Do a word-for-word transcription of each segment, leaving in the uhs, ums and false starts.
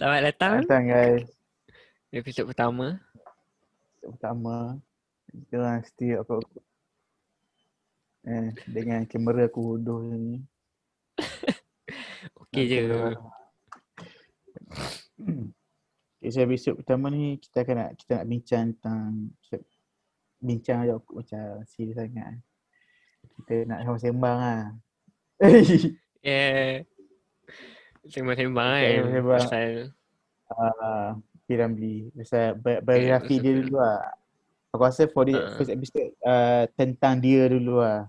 Selamat datang. Selamat datang guys. Episod pertama. Episod pertama. Kita orang still aku eh, dengan kamera aku hodoh ni. Okey je. Kisah episod pertama ni kita akan nak kita nak bincang tentang bincang je aku macam serius sangat. Kita nak sembang-sembang ah. Yeah. Sembang-sembang eh. Sembang. Ah, P. Ramlee. Pasal biografi dia dulu ah. Aku rasa for the uh. first episode uh, tentang dia dulu ah.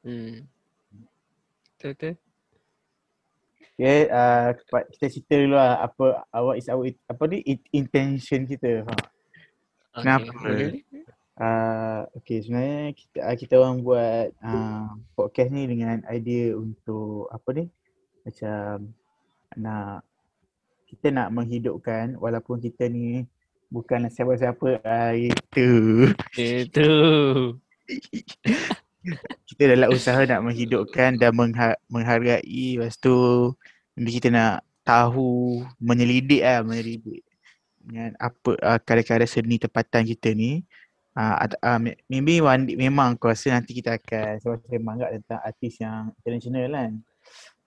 Hmm. Betul-betul. Okay, uh, kita cerita dulu lah apa awak is our apa ni intention kita. Ha. Okay. Kenapa? Uh, okay, sebenarnya kita kita orang buat uh, podcast ni dengan idea untuk apa ni? Macam nak kita nak menghidupkan walaupun kita ni bukan siapa-siapa uh, itu. Itu. Kita dalam usaha nak menghidupkan dan mengha- menghargai. Lepas tu kita nak tahu, menyelidik lah, menyelidik dengan apa uh, karya-karya seni tempatan kita ni. uh, uh, Maybe one day, memang aku rasa nanti kita akan sembang kat tentang artis yang international kan.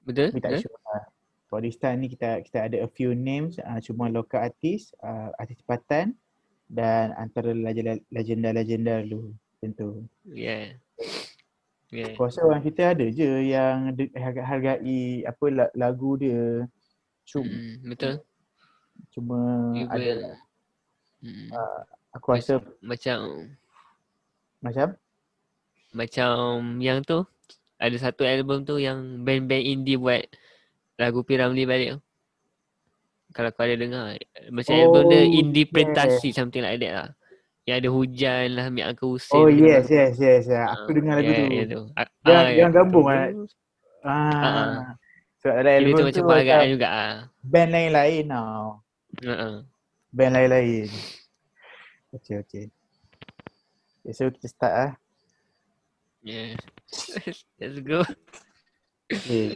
Betul. Tapi tak sure lah. For this time ni kita kita ada a few names, uh, cuma local artis, uh, artis tempatan dan antara legenda-legenda dulu tentu. Yeah. Yeah. Aku rasa orang kita ada je yang hargai apa lagu dia. Cuma, mm, betul. Cuma you ada lah. Mm. Uh, aku rasa macam macam macam yang tu ada satu album tu yang band-band indie buat lagu P. Ramlee balik. Kalau kau ada dengar macam oh, album dia Indie Prentasi yeah. something like that lah. Yang ada hujan lah, ambil angka usin. Oh yes, yes, yes, yes. Aku uh, dengar lagu yeah, tu. Yeah, tu. A- yang, ah, yang gabung lah. Ah. Uh-huh. So, ada album tu macam penghargaan juga ah. Band lain-lain tau. Uh-huh. Band lain-lain. Okay, okay. Okay, so kita start lah. Yeah. Let's go. Okay.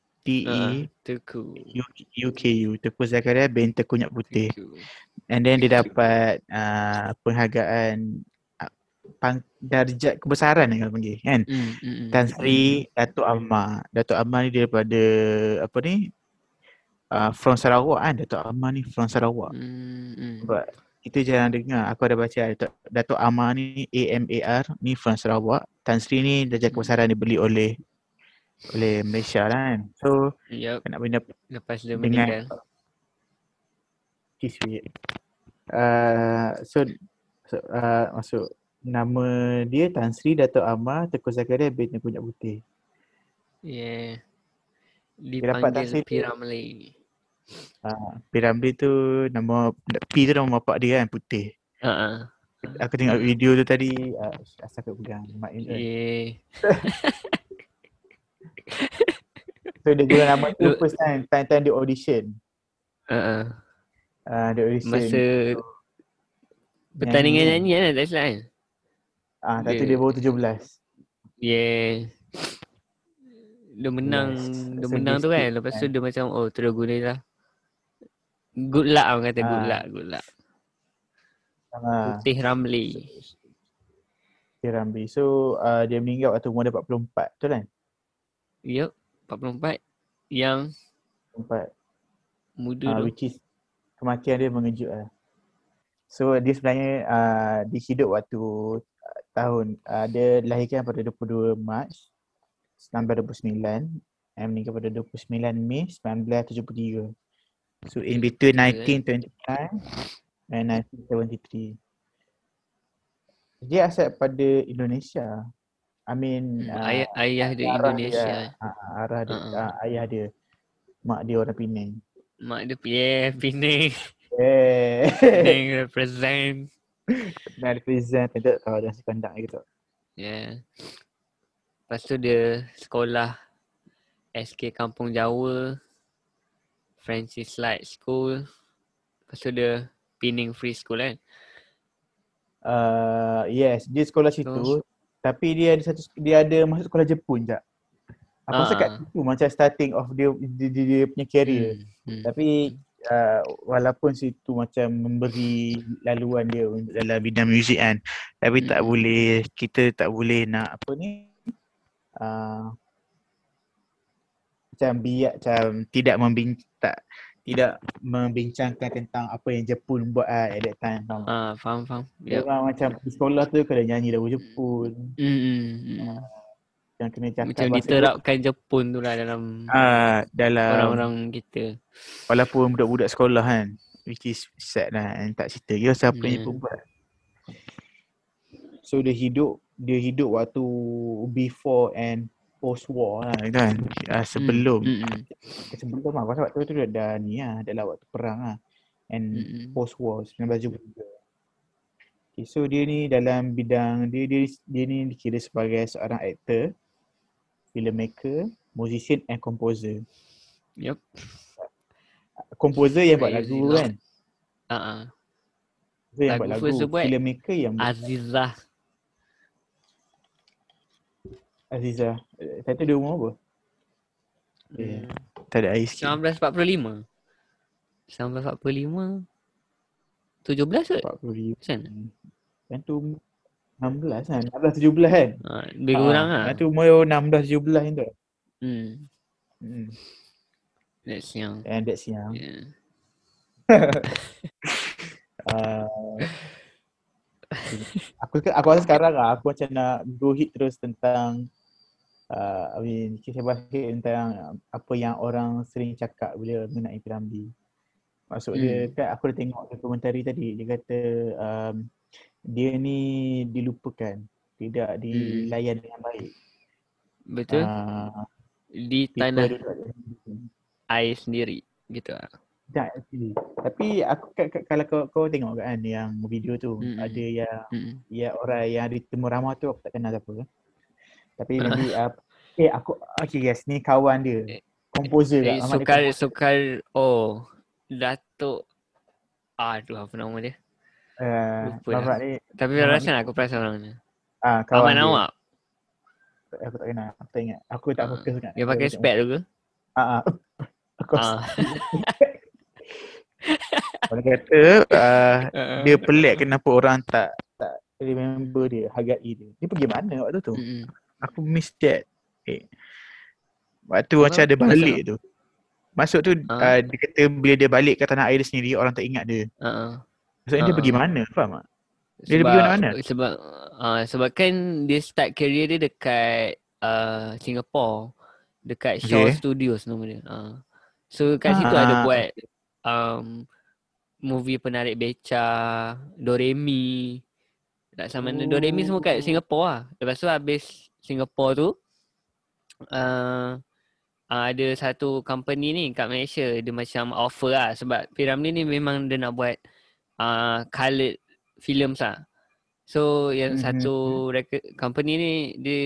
T E U K U Tukul Zakaria bin Terkunyak Putih. And then dia dapat uh, penghargaan Pang, darjat kebesaran yang kau panggil kan. Mm, mm, mm. Tan Sri Dato' Ahmad. Dato' Ahmad ni daripada apa ni? Uh, from Sarawak kan. Dato' Ahmad ni from Sarawak. Mm, mm. But kita jarang dengar. Aku ada baca Dato' Dato' Ahmad ni A M A R ni from Sarawak. Tan Sri ni darjat kebesaran dibeli oleh oleh Malaysia lah kan. So yep. nak benda lepas dia meninggal. This week. Uh, so so uh, masuk nama dia Tan Sri Dato' Ahmad Tukul Zakaria bin Tengku Abdul Rahman. Yeah. Dipanggil P. Ramlee. Ah, P. Ramlee tu nama P tu nama bapak dia kan, putih. Uh-huh. Aku tengok video tu tadi uh, asal aku pegang mak ini. Yeah. So dia guna nama tu first time time dia audition. Uh-huh. Uh, dia audition. Masa so, pertandingan nyanyi kan, tak silap kan? Ah, lepas tu dia baru tujuh belas. Yeah. Dia menang, yes. dia menang so, tu kan. Lepas tu dia macam, oh terus guna lah. Good luck orang kata, ah. good luck, good luck. Ah. Putih Ramlee. Putih Ramlee. So, uh, dia meninggal waktu umur dia empat puluh empat, betul kan? Yup, empat puluh empat. Yang empat puluh empat. Muda ah, tu. Which is, kematian dia mengejut lah. So dia sebenarnya uh, dihidup waktu uh, tahun uh, dia lahirkan pada dua puluh dua Mac sembilan belas dua puluh sembilan dan meninggal pada dua puluh sembilan Mei sembilan belas tujuh puluh tiga. So in between nineteen twenty-nine and nineteen seventy-three. Dia asal pada Indonesia. I mean uh, ayah, ayah dia Indonesia. Dia, uh, arah dia, uh-huh. uh, ayah dia. Mak dia orang Penang. Mak dia yeah, Penang. Penang represent. Nak represent pendek tau dan sekandak gitu. Ya. Lepas tu dia sekolah S K Kampung Jawa, Francis Light School. Lepas tu dia Penang Free School kan. Uh, yes, dia sekolah situ so, tapi dia ada satu dia ada masuk sekolah Jepun je. Aku rasa kat situ macam starting of dia dia, dia punya career. Hmm, hmm. Tapi uh, walaupun situ macam memberi laluan dia untuk dalam bidang muzik kan, tapi hmm. tak boleh kita tak boleh nak apa ni uh, macam biar macam tidak membincang tak tidak membincangkan tentang apa yang Jepun buat ah at that time. Ah, faham faham. Dia orang yep. macam di sekolah tu kena nyanyi lagu Jepun. Hmm. Mm, mm. uh, yang kena cakap macam diterapkan itu. Jepun tu lah dalam ah uh, dalam orang-orang kita. Walaupun budak-budak sekolah kan, which is sad lah and tak cerita dia siapa yeah. yang buat. So dia hidup dia hidup waktu before and post war lah kan, uh, sebelum mm, mm, sebelum lah pasal waktu tu dah, dah ni lah, dah lah waktu perang lah and mm, post war nineteen seventy-three. Okay, so dia ni dalam bidang dia dia, dia ni dikira sebagai seorang aktor, filmmaker, musician and composer. Yep. Composer yang buat lagu kan? Haa uh-uh. so, yang buat lagu, filmmaker yang buat Azizah Azizah, kata dia umur apa? Yeah. Tak ada air sikit. nineteen forty-five nineteen forty-five seventeen kot? forty-five Macam mana? Yang tu sixteen kan? sixteen seventeen kan? Ha, lebih kurang ha, lah. Yang tu umur sixteen seventeen yang tu. Hmm. Hmm. That's young. And that's young. Yeah. uh, aku aku rasa sekarang lah, aku macam nak go hit terus tentang Uh, I mean, kisah bahaya tentang apa yang orang sering cakap bila mengenai P. Ramlee. Maksud hmm. dia kan, aku dah tengok dokumentari tadi, dia kata um, dia ni dilupakan, tidak dilayan hmm. dengan baik. Betul? Uh, Di tanah air sendiri gitu lah. Tak, actually. Tapi aku kalau kau, kau tengok kan yang video tu, hmm. ada yang hmm. ya orang yang di Timur Ramah tu aku tak kenal apa. Tapi nanti, uh, eh aku, okay yes, ni kawan dia, komposer eh, lah. Sukar, Sukar, oh, Dato' aduh apa nama dia? Uh, Lupa lah. Ni, tapi perasan aku perasan orang ni. Ah, kawan dia. Awak? Aku tak kenal, aku tak ingat. Aku tak uh, fokus sangat. Dia pakai spek tu ke? Haa, of course. Orang kata, uh, dia pelik kenapa orang tak, tak remember dia, hargai dia. Dia pergi mana waktu tu? Mm-hmm. Aku miss that. Eh. Waktu oh, macam dia balik tu. Masuk tu uh. Uh, dia kata bila dia balik ke tanah air dia sendiri orang tak ingat dia. Uh-uh. Maksudnya uh-uh. dia pergi mana? Faham tak? Dia, dia pergi mana-mana? Sebab uh, sebab kan dia start career dia dekat uh, Singapore. Dekat Shaw okay. Studios nama dia. Uh. So kat uh. situ ada buat um, movie penarik beca, Doremi. Tak sama mana Doremi semua kat Singapura lah. Lepas tu habis Singapura tu uh, uh, ada satu company ni kat Malaysia, dia macam offer lah sebab P. Ramlee ni memang dia nak buat uh, coloured films lah. So yang mm-hmm. satu record company ni dia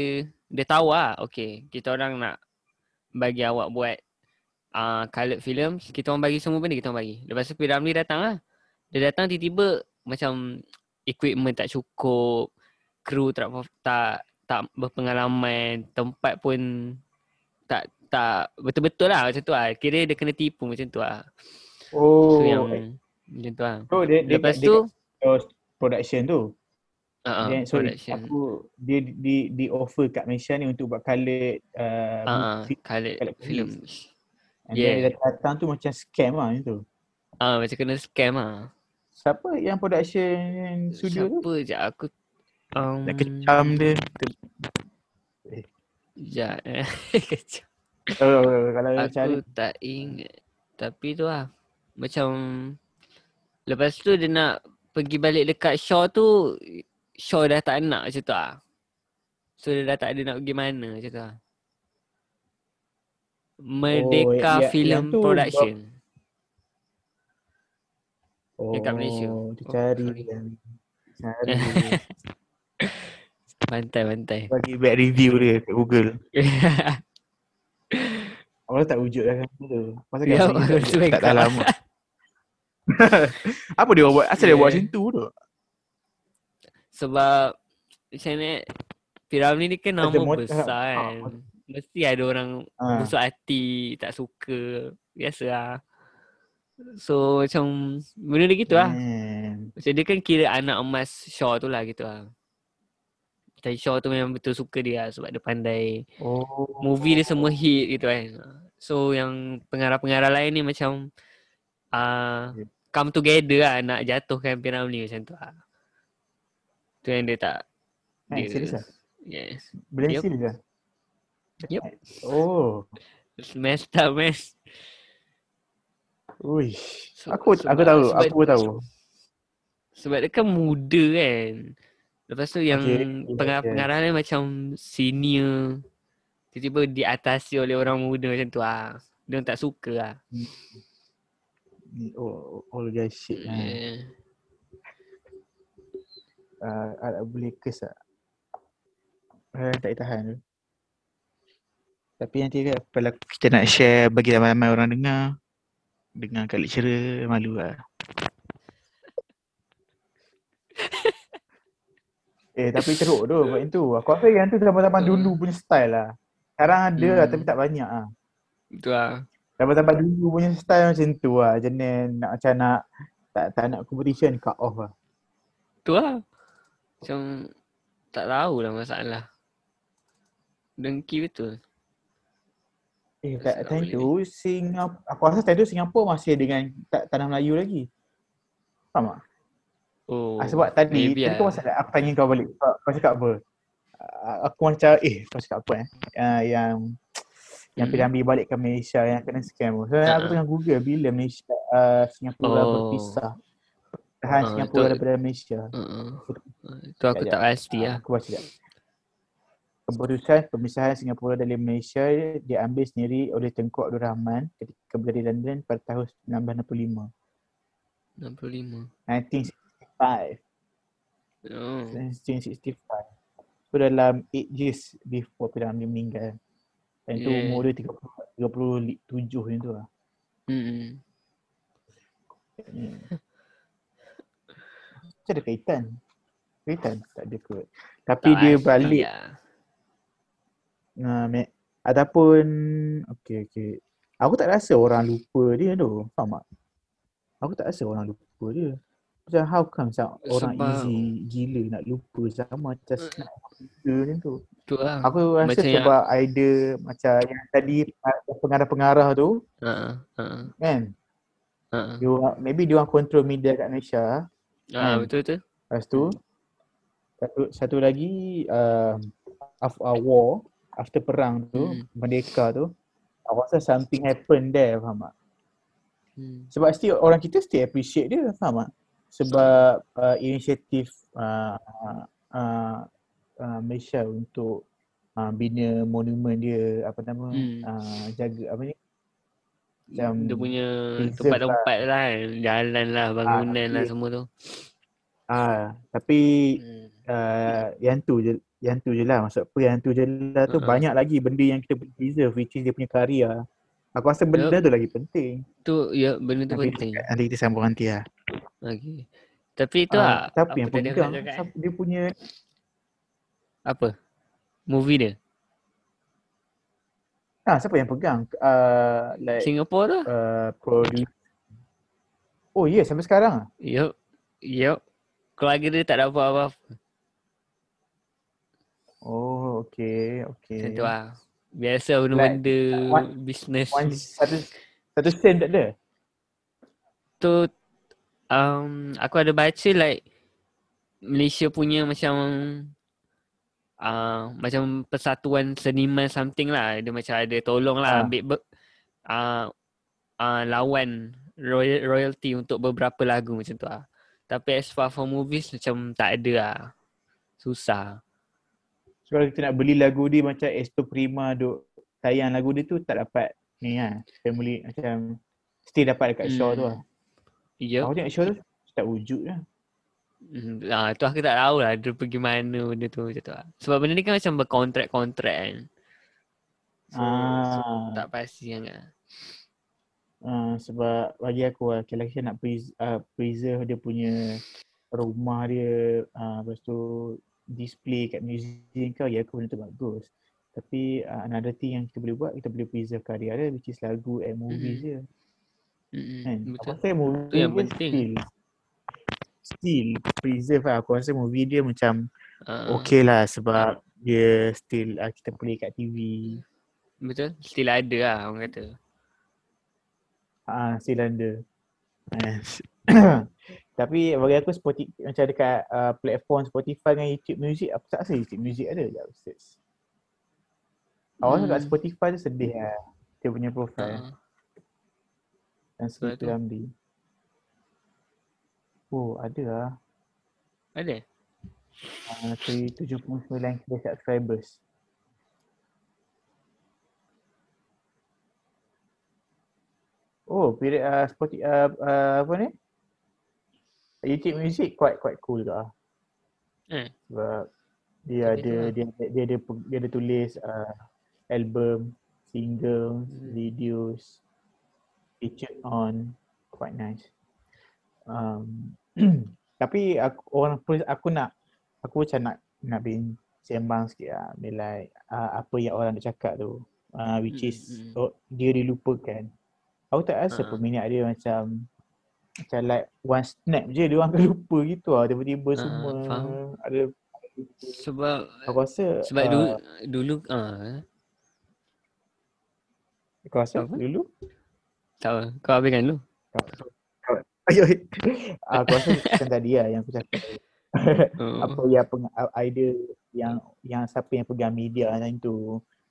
dia tahu lah, okay kita orang nak bagi awak buat uh, coloured films, kita orang bagi semua benda, kita orang bagi. Lepas tu P. Ramlee datang lah, dia datang tiba-tiba macam equipment tak cukup, kru tak tak tak berpengalaman, tempat pun tak tak betul-betul lah macam tu lah. Kira dia kena tipu macam tu lah. Oh. So yang macam tu lah. So dia, dia, lepas dia, tu dia, production tu. Uh-huh, then, so production. Aku dia di di offer kat Malaysia ni untuk buat coloured uh, uh-huh, coloured film. And yeah. dia datang tu macam scam lah macam tu. Ah uh, macam kena scam lah. Siapa yang production studio siapa tu? Siapa je aku Um, nak kecam dia sekejap eh kecam oh, kalau aku cari. Tak ingat. Tapi tu lah macam lepas tu dia nak pergi balik dekat Shaw tu, Shaw dah tak nak macam tu lah. So dia dah tak ada nak pergi mana macam tu lah. Merdeka oh, Film ya, Production tu, oh, dekat Malaysia. Oh, cari oh, Bantai-bantai. Bagi bad review dia kat Google. Awalnya tak wujud lah kan tu. Masa kat ya, sini tak, tak lama. Apa dia buat? Asal yeah. dia buat macam tu tu? Sebab macam ni P. Ramlee ni kan nama mod- besar kan. Ha, mod- Mesti ada orang ha. busuk hati, tak suka. Biasalah. So macam benda dia gitu lah. hmm. Macam dia kan kira anak emas Shaw tu lah gitu lah. Tapi Shaw tu memang betul suka dia lah, sebab dia pandai oh. movie dia semua hit gitu kan. So yang pengarah-pengarah lain ni macam uh, come together lah nak jatuhkan P. Ramlee macam tu lah. Tu yang dia tak eh, dia, serius lah? Yes. Boleh yep. serius lah? Yep. Oh messed up mess. Ui, aku sebab, aku tahu, sebab, aku tahu. Sebab dia kan muda kan. Lepas tu yang okay, pengarah-pengarah yeah. ni macam senior. Tiba-tiba diatasi oleh orang muda macam tu ah. Dia tak suka lah. Oh, all guys shit lah. Yeah. Uh, uh, boleh kes tak? Uh, tak tahan. Tapi nanti kan kita nak share bagi ramai-ramai orang dengar. Dengar kat lecturer malu lah. Eh tapi teruk tu buat itu. Aku rasa yang tu zaman-zaman uh. dulu punya style lah. Sekarang ada hmm. lah tapi tak banyak lah. Betul lah. Zaman-zaman dulu punya style macam tu lah. Jenis nak macam nak tak, tak nak competition cut off lah. Betul lah. Macam tak tahulah masalah. Dengki betul. Eh, kat time tu, Singap- aku rasa time tu Singapura masih dengan ta- tanah Melayu lagi. Faham tak? Oh, ah, sebab tadi, tadi tu masa aku tanya kau balik, kau, kau cakap apa? Uh, aku macam, eh kau cakap apa eh? Uh, yang hmm. yang P. Ramlee balik ke Malaysia yang kena scam. So, uh-huh. aku tengah google bila Malaysia, uh, Singapura oh. berpisah. Pertahan uh, Singapura itu, daripada Malaysia. Uh-uh. Itu aku tak pasti lah. Aku baca sekejap. Keputusan pemisahan Singapura dari Malaysia diambil sendiri oleh Tengku Abdul Rahman ketika berada di London pada tahun seribu sembilan ratus enam puluh lima. nineteen sixty-five Oh. nineteen sixty-five So dalam eight years before P. Ramlee meninggal. Dan yeah. tu umur dia tiga puluh, tiga puluh tujuh macam tu lah. Mm-hmm. Hmm. Macam ada kaitan? Kaitan? Tak ada kot. Tapi tak dia balik. Ya. Uh, me- ataupun okey okey. Aku tak rasa orang lupa dia tu. Faham tak? Aku tak rasa orang lupa dia. Macam how come sebab orang easy gila nak lupa sama macam uh, nak lupa ni tu. Lah. Aku rasa macam sebab yang idea macam yang tadi pengarah-pengarah tu. Uh, uh, kan? Uh, dia orang, maybe dia orang control media kat Malaysia. Uh, kan? Betul betul. Lepas tu satu, satu lagi uh, of our war. After perang tu, hmm. merdeka tu, aku rasa something happen there, faham tak? Hmm. Sebab still orang kita still appreciate dia, faham tak? Sebab uh, inisiatif uh, uh, uh, Malaysia untuk uh, bina monumen dia, apa nama, hmm. uh, jaga apa ni? Macam dia punya tempat-tempat lah, lah, jalan lah, bangunan uh, lah semua tu. Ah, uh, tapi hmm. uh, yang tu je. Yang tu je lah, maksud apa yang tu je lah tu uh-huh. banyak lagi benda yang kita preserve which is dia punya karya. Aku rasa benda yep. tu lagi penting. Tu, ya, benda tu nanti penting. Kita, nanti kita sambung nanti lah. Okay. Tapi tu lah. Uh, tapi yang pegang, dia punya apa? Movie dia? Ah, siapa yang pegang? Uh, like, Singapura? Uh, produce. Oh ya, yeah, sampai sekarang? Yup, yup. Keluarga dia tak dapat apa-apa. Oh, okay, okay. Macam tu lah. Biasa benda-benda like, bisnes. Satu, satu sen tak ada? Tu, um, aku ada baca like Malaysia punya macam uh, macam persatuan seniman something lah. Dia macam ada tolong lah ha. ambil ber, uh, uh, lawan royal, royalty untuk beberapa lagu macam tu lah. Tapi as far for movies macam tak ada lah. Susah. So kalau kita nak beli lagu dia macam Esto Prima duk tayang lagu dia tu tak dapat ni lah. Family macam still dapat dekat hmm. Shaw tu lah. Ya. Yep. Aku tengok Shaw tu tak wujud lah. Ah, tu aku tak tahu lah dia pergi mana benda tu macam tu lah. Sebab benda ni kan macam berkontrak-kontrak kan. So, ah. so tak pasti sangat. Uh, sebab bagi aku lah, lelaki nak preserve, uh, preserve dia punya rumah dia, uh, lepas tu display kat museum kau, bagi aku benda tu bagus. Tapi uh, another thing yang kita boleh buat, kita boleh preserve karya dia, which is lagu and movies mm-hmm. je mm-hmm. kan? Betul. Aku rasa movie tu yang penting. Still, still preserve lah, aku rasa movie dia macam uh. okay lah sebab dia still uh, kita play kat T V. Betul, still ada lah orang kata. Ah, uh, Silander. Tapi bagi aku Spotify, macam dekat uh, platform Spotify dengan YouTube Music, aku tak rasa YouTube Music ada dekat search. Awal hmm. kat Spotify tu sedih lah dia punya profile. Uh. Dan Sri Ramlee. Oh, ada lah. Ada? Ah, uh, tujuh puluh sembilan K subscribers. Oh, period uh, Spotify uh, uh, apa ni? YouTube Music quite quite cool lah. Eh. Sebab dia okay, ada dia, dia dia ada dia ada tulis uh, album, singles, hmm. videos, featured on, quite nice. Um, tapi aku orang aku nak aku macam nak nak bin sembang sikitlah like uh, apa yang orang nak cakap tu, uh, which is hmm. oh, dia dilupakan. Aku tak rasa uh-huh. peminat dia macam macam like one snap je dia orang akan lupa gitu lah tiba-tiba uh, semua faham. Ada sebab aku rasa sebab uh, dulu dulu ah uh. kau rasa apa? Dulu tak kau habiskan dulu ayo aku rasa macam tadi lah yang aku cakap uh. apa yang idea yang yang siapa yang pegang media macam tu.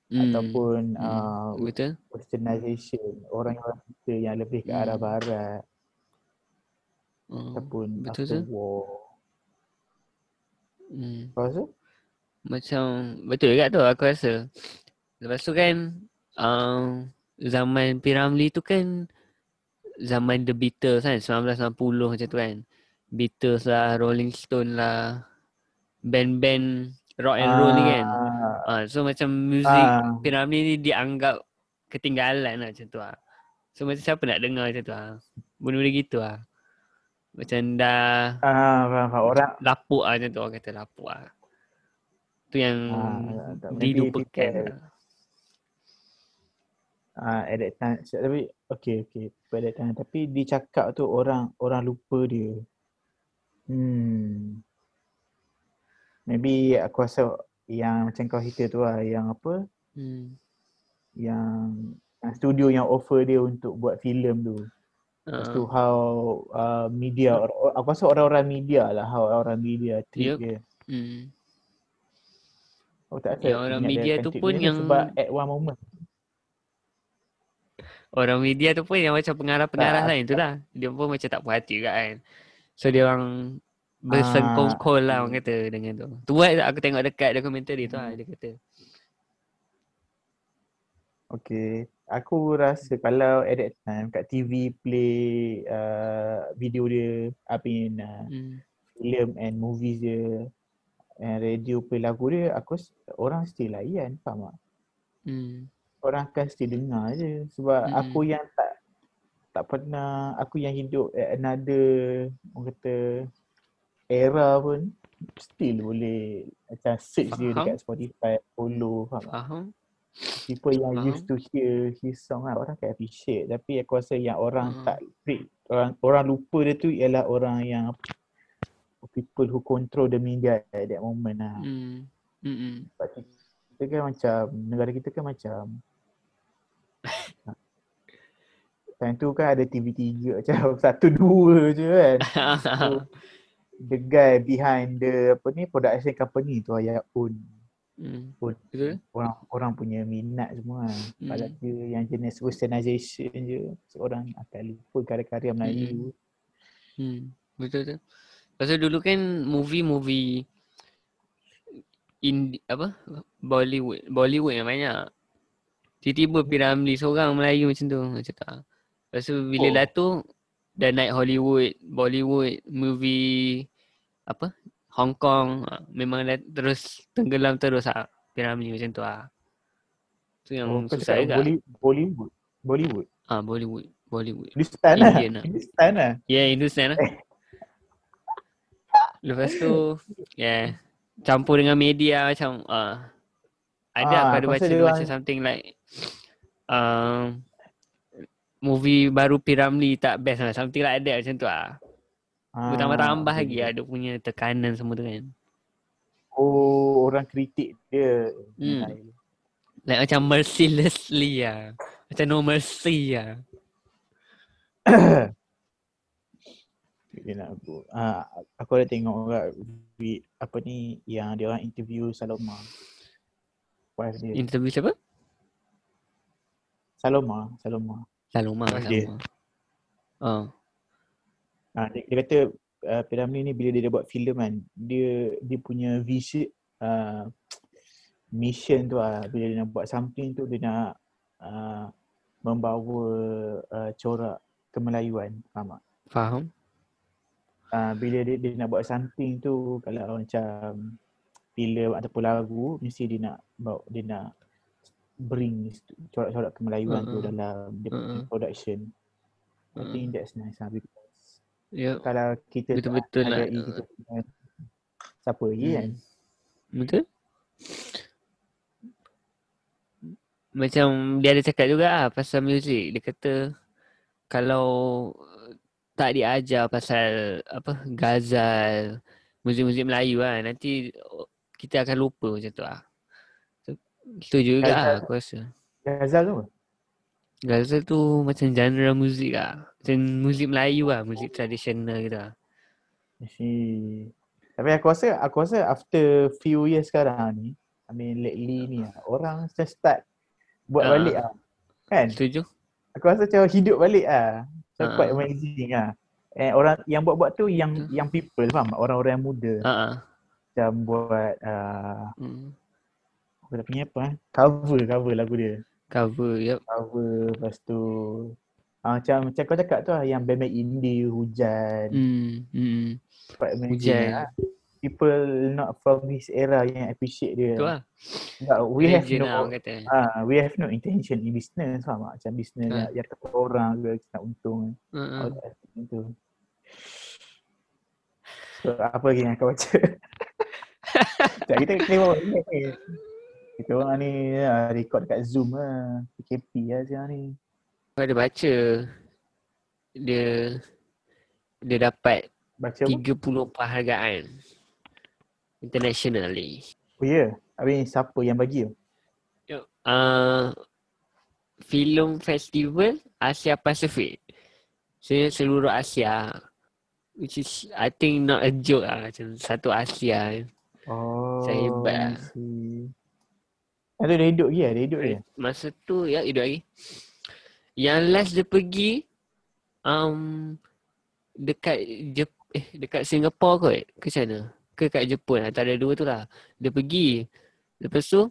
Mm, ataupun mm, uh, westernization, orang-orang kita yang lebih ke arah barat mm, ataupun betul after tu? War mm. Kau rasa? Macam betul juga tu aku rasa. Lepas tu kan uh, zaman P. Ramlee tu kan zaman The Beatles kan, sembilan belas sembilan puluh macam tu kan. Beatles lah, Rolling Stone lah, band-band rock and roll ah. ni kan. Uh, so macam muzik uh. P. Ramlee ni dianggap ketinggalan lah macam tu lah. So macam siapa nak dengar macam tu lah. Benda-benda gitu lah. Macam dah uh, orang lapuk lah macam tu, orang kata lapuk lah. Tu yang uh, dilupakan lah. uh, At that time, tapi okay okay at that time, tapi dicakap tu orang orang lupa dia. Hmm Maybe aku rasa yang macam kau cerita tu lah, yang apa hmm. yang studio yang offer dia untuk buat filem tu. Lepas tu uh. how uh, media, aku rasa orang-orang media lah, how orang media treat yep. dia hmm. Aku tak rasa orang media tu pun yang sebab at one moment orang media tu pun yang macam pengarah-pengarah lain tu lah. Dia pun macam tak puas hati juga kan. So dia orang bersengkongkol ah. lah orang kata dengan tu. Tu buat aku tengok dekat dokumentari tu lah dia kata. Okay, aku rasa kalau at that time kat T V play uh, video dia, apa yang uh, hmm. film and movies dia, and radio play lagu dia, aku orang still layan, faham tak? Hmm. Orang akan still dengar je sebab hmm. aku yang tak tak pernah, aku yang hidup at another orang kata era pun still boleh macam search faham. Dia dekat Spotify, follow, faham? Faham. People yang faham. Used to hear his song lah, orang akan appreciate. Tapi aku rasa yang orang hmm. tak break, orang, orang lupa dia tu ialah orang yang people who control the media at that moment lah. Hmm. Hmm. Kita kan macam, negara kita kan macam time tu kan ada T V tiga macam satu dua je kan. So, the guy behind the apa ni production company tu yang own hmm. own betul? orang orang punya minat semua kan. hmm. Kalau dia yang jenis westernization je, orang akan lupa karya-karya Melayu. hmm. Hmm. Betul tu. Pasal dulu kan movie-movie in apa Bollywood Bollywood yang banyak. Tiba-tiba P. Ramlee seorang Melayu macam tu macam tak. Pasal bila oh. dah tu dah naik Hollywood, Bollywood, movie apa Hong Kong memang dah terus tenggelam terus ah P. Ramlee macam tu ah. Tu yang oh, susah juga. Bolly, Bollywood. Bollywood. Ah Bollywood, Bollywood. Hindustan lah. Hindustan lah. Yeah, Hindustan lah. Lepas tu yeah, campur dengan media macam uh, ada ah, pada baca dia macam something like uh, movie baru P. Ramlee tak best lah. Something like that macam tu lah. Ah, bertambah-tambah okay. lagi ada punya tekanan semua tu kan. Oh, orang kritik dia. Hmm. Like macam mercilessly lah. Macam no mercy lah. Yelah, aku, ha, aku ada tengok orang apa ni yang dia orang interview Saloma. Wife dia. Interview siapa? Saloma, Saloma. Saloma, Saloma. Dia. Oh. Ha, dia, dia kata uh, P. Ramlee ni bila dia buat filem kan, dia dia punya vision uh, mission tu lah. Bila dia nak buat something tu dia nak uh, membawa uh, corak kemelayuan, faham tak? Faham. Uh, bila dia, dia nak buat something tu, kalau macam filem ataupun lagu, mesti dia nak bawa, dia nak bring corak-corak kemelayuan uh-uh. tu dalam dia punya uh-uh. production. I uh-uh. think that's nice lah, because yep. kalau kita betul-betul nak kita punya siapa lagi hmm. kan? Betul? Macam dia ada cakap juga lah pasal music, dia kata kalau tak diajar pasal apa ghazal, muzik-muzik Melayu lah, nanti kita akan lupa macam tu lah. Setuju juga lah aku rasa. Ghazal tu apa? Ghazal tu macam genre muzik lah. Macam muzik Melayu lah, muzik tradisional gitu lah. Tapi aku rasa, aku rasa after few years sekarang ni, I mean lately ni lah, orang start buat uh, balik lah. Kan? Setuju. Aku rasa macam hidup balik lah. So uh-huh. quite amazing lah. And orang yang buat-buat tu yang uh-huh. yang people, faham? Orang-orang yang muda uh-huh. macam buat uh, hmm. aku tak punya apa eh? Cover, cover lagu dia. Cover, yep. Cover, lepas tu uh, macam macam kau cakap tu lah yang band-band indie, hujan mm, mm. quite amazing lah. People not from his era yang appreciate dia. Betul lah. But we have no, uh, we have no intention in business, faham tak? Macam business uh. yang kata orang ke nak untung. Uh-uh. Itu. So apa lagi yang kau baca? Sekejap, kita kena bawa ni. Kita orang ni uh, record dekat Zoom lah. P K P lah sekarang ni. Kau ada baca dia dia dapat baca tiga puluh penghargaan internationally. Oh ya, yeah. Habis siapa yang bagi tu? Ya, uh, Film Festival Asia Pasifik. So seluruh Asia, which is I think not a joke ah, macam satu Asia. Oh. Saya hebat lah. Ada dah hidup lagi lah, dah hidup dia. Masa tu ya hidup lagi. Yang last dia pergi um dekat Jep- eh dekat Singapura kot. Ke sana? Ke kat Jepun, antara dua tu lah. Dia pergi. Lepas tu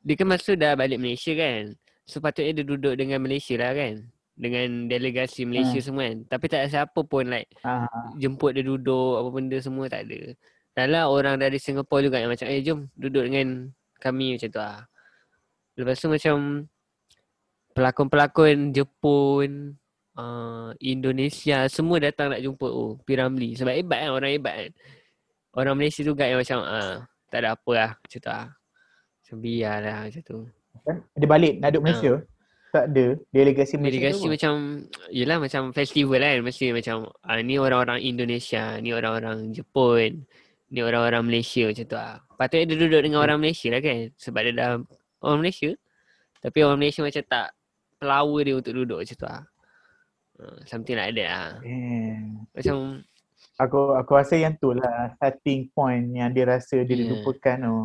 dia kan masa dah balik Malaysia kan. So patutnya dia duduk dengan Malaysia lah kan, dengan delegasi Malaysia hmm. semua kan. Tapi tak ada siapa pun like Aha. jemput dia duduk apa benda semua tak ada. Dan lah orang dari Singapura juga yang macam eh jom duduk dengan kami macam tu lah. Lepas tu macam pelakon-pelakon Jepun, uh, Indonesia semua datang nak jumpa oh P. Ramlee. Sebab hebat kan, orang hebat kan. Orang Malaysia juga yang macam ah, tak ada apa lah macam tu lah. Macam biarlah macam tu. Dia balik nak duduk Malaysia? Ha. Tak ada delegasi Malaysia. Delegasi macam, yelah macam festival kan. Mesti macam ah, ni orang-orang Indonesia, ni orang-orang Jepun, ni orang-orang Malaysia macam tu lah. Patutnya dia duduk dengan orang Malaysia lah kan. Sebab dia dah orang Malaysia. Tapi orang Malaysia macam tak pelawa dia untuk duduk macam tu lah. Something like that lah. Hmm. Macam Aku aku rasa yang tu lah starting point yang dia rasa dia yeah. dilupakan tu. Oh.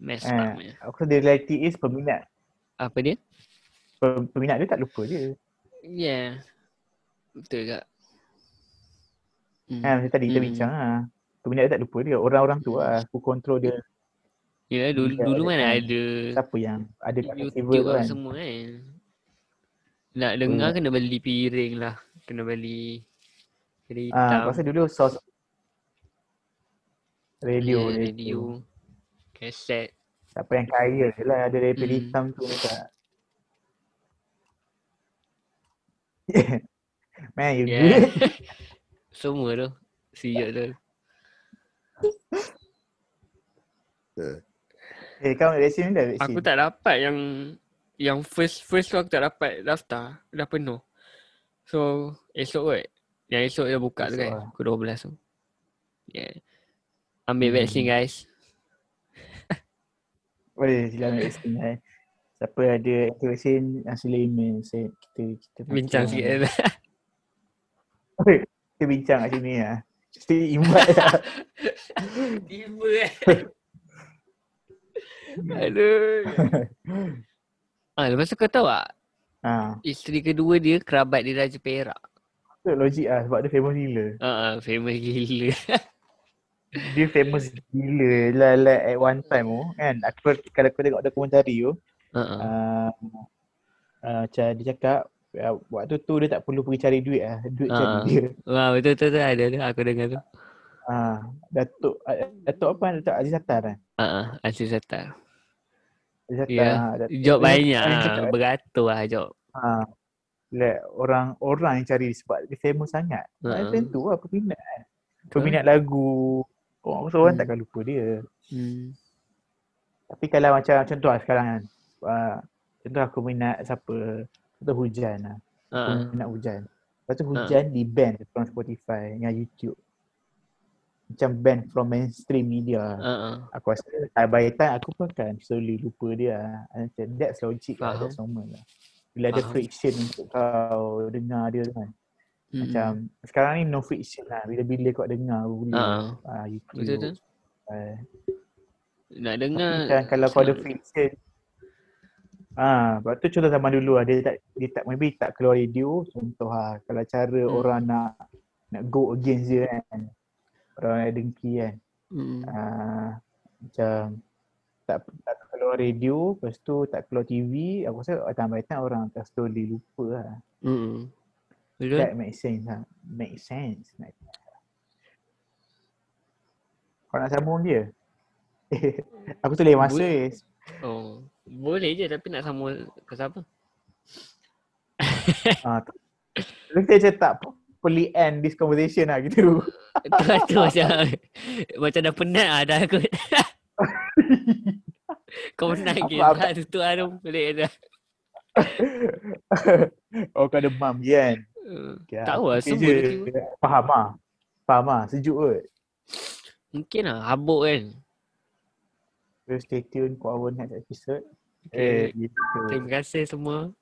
Mess eh, up ya. Aku the reality is peminat. Apa dia? Peminat dia tak lupa je. Yeah. Betul tak? Hmm. Eh, macam tadi kita hmm. bincang lah. Peminat dia tak lupa dia. Orang-orang tu lah. Aku kontrol dia. Yelah dulu, dia dulu mana ada, ada siapa yang ada kat YouTube kan. Semua kan. Nak dengar hmm. kena beli piring lah. Kena beli Ah, uh, pasal dulu source Radio, yeah, radio, kaset. Siapa yang kaya je lah ada rapper hmm. hitam tu tak. Yeah. Man, you yeah. good. Semua tu. Siap tu. Eh, kau nak vaksin dah vaksin? Aku tak dapat yang yang first first tu aku tak dapat daftar. Dah penuh. So, esok kot. Yang esok dah buka esok tu kan. Pukul twelve tu. Yeah. Ambil hmm. vaksin guys. Boleh sila ambil vaksin guys. Siapa ada vaksin, hasil email saya kita kita bincang sikit lah. Kita bincang kat sini lah. Kita imbat lah. Tiba eh. Aduh. Ah, lepas tu kau tahu tak? Ha. Isteri kedua dia, kerabat dia Raja Perak. Itu logik lah sebab dia famous gila. Haa, famous gila. Dia famous gila lah like at one time tu oh, kan. Aku kalau aku tengok dokumentari tu oh, uh-uh. uh, uh, macam dia cakap waktu tu dia tak perlu pergi cari duit lah. Duit uh-uh. cari dia. Wah, betul-betul tu ada tu aku dengar tu. Ah, Datuk Datuk apa? Datuk Aziz Sattar kan? Haa, Aziz Sattar. Ya, yeah. Job banyak ah, beratur lah job. Ha. Like orang-orang yang cari sebab dia famous sangat. Macam uh-huh. tu lah peminat. Peminat uh. lagu. Orang seorang hmm. takkan lupa dia. Hmm. Tapi kalau macam contoh lah sekarang kan. Uh, contoh aku minat siapa? Contoh Hujan lah. Uh-huh. Aku minat Hujan. Lepas tu Hujan uh-huh. di-ban from Spotify dengan YouTube. Macam band from mainstream media uh-uh. Aku rasa time by time aku pun akan slowly lupa dia. Macam that's logic uh-huh. lah, that's normal lah. Bila ada uh-huh. friction untuk kau dengar dia kan. Mm-hmm. Macam sekarang ni no friction lah, bila-bila kau dengar uh-huh. uh, YouTube. Betul-betul uh, nak dengar kan, kalau kau ada friction. Ah, lepas tu contoh zaman dulu lah, dia tak, dia tak maybe tak keluar radio. Contoh lah, kalau cara hmm. orang nak nak go against dia kan. Orang yang dengki kan mm. uh, macam tak, tak keluar radio, lepas tu tak keluar T V. Aku rasa tambah-tambah orang akan slowly lupa lah. mm. That make sense lah. Make sense. Kau nak sambung dia? Aku tulis masa Bo- is. Oh, boleh je tapi nak sambung ke siapa? uh, Kita macam tak pelik end this conversation lah gitu. Tuan tu macam macam dah penat lah dah aku. Kau penat game lah, tutup lah tu, pelik dah. Oh kau demam je kan? Okay, tak tahu lah semua je. Faham lah, faham lah, sejuk kot. Mungkin lah, habuk kan. So stay tune for our next episode. Okay. Eh, gitu. Terima kasih semua.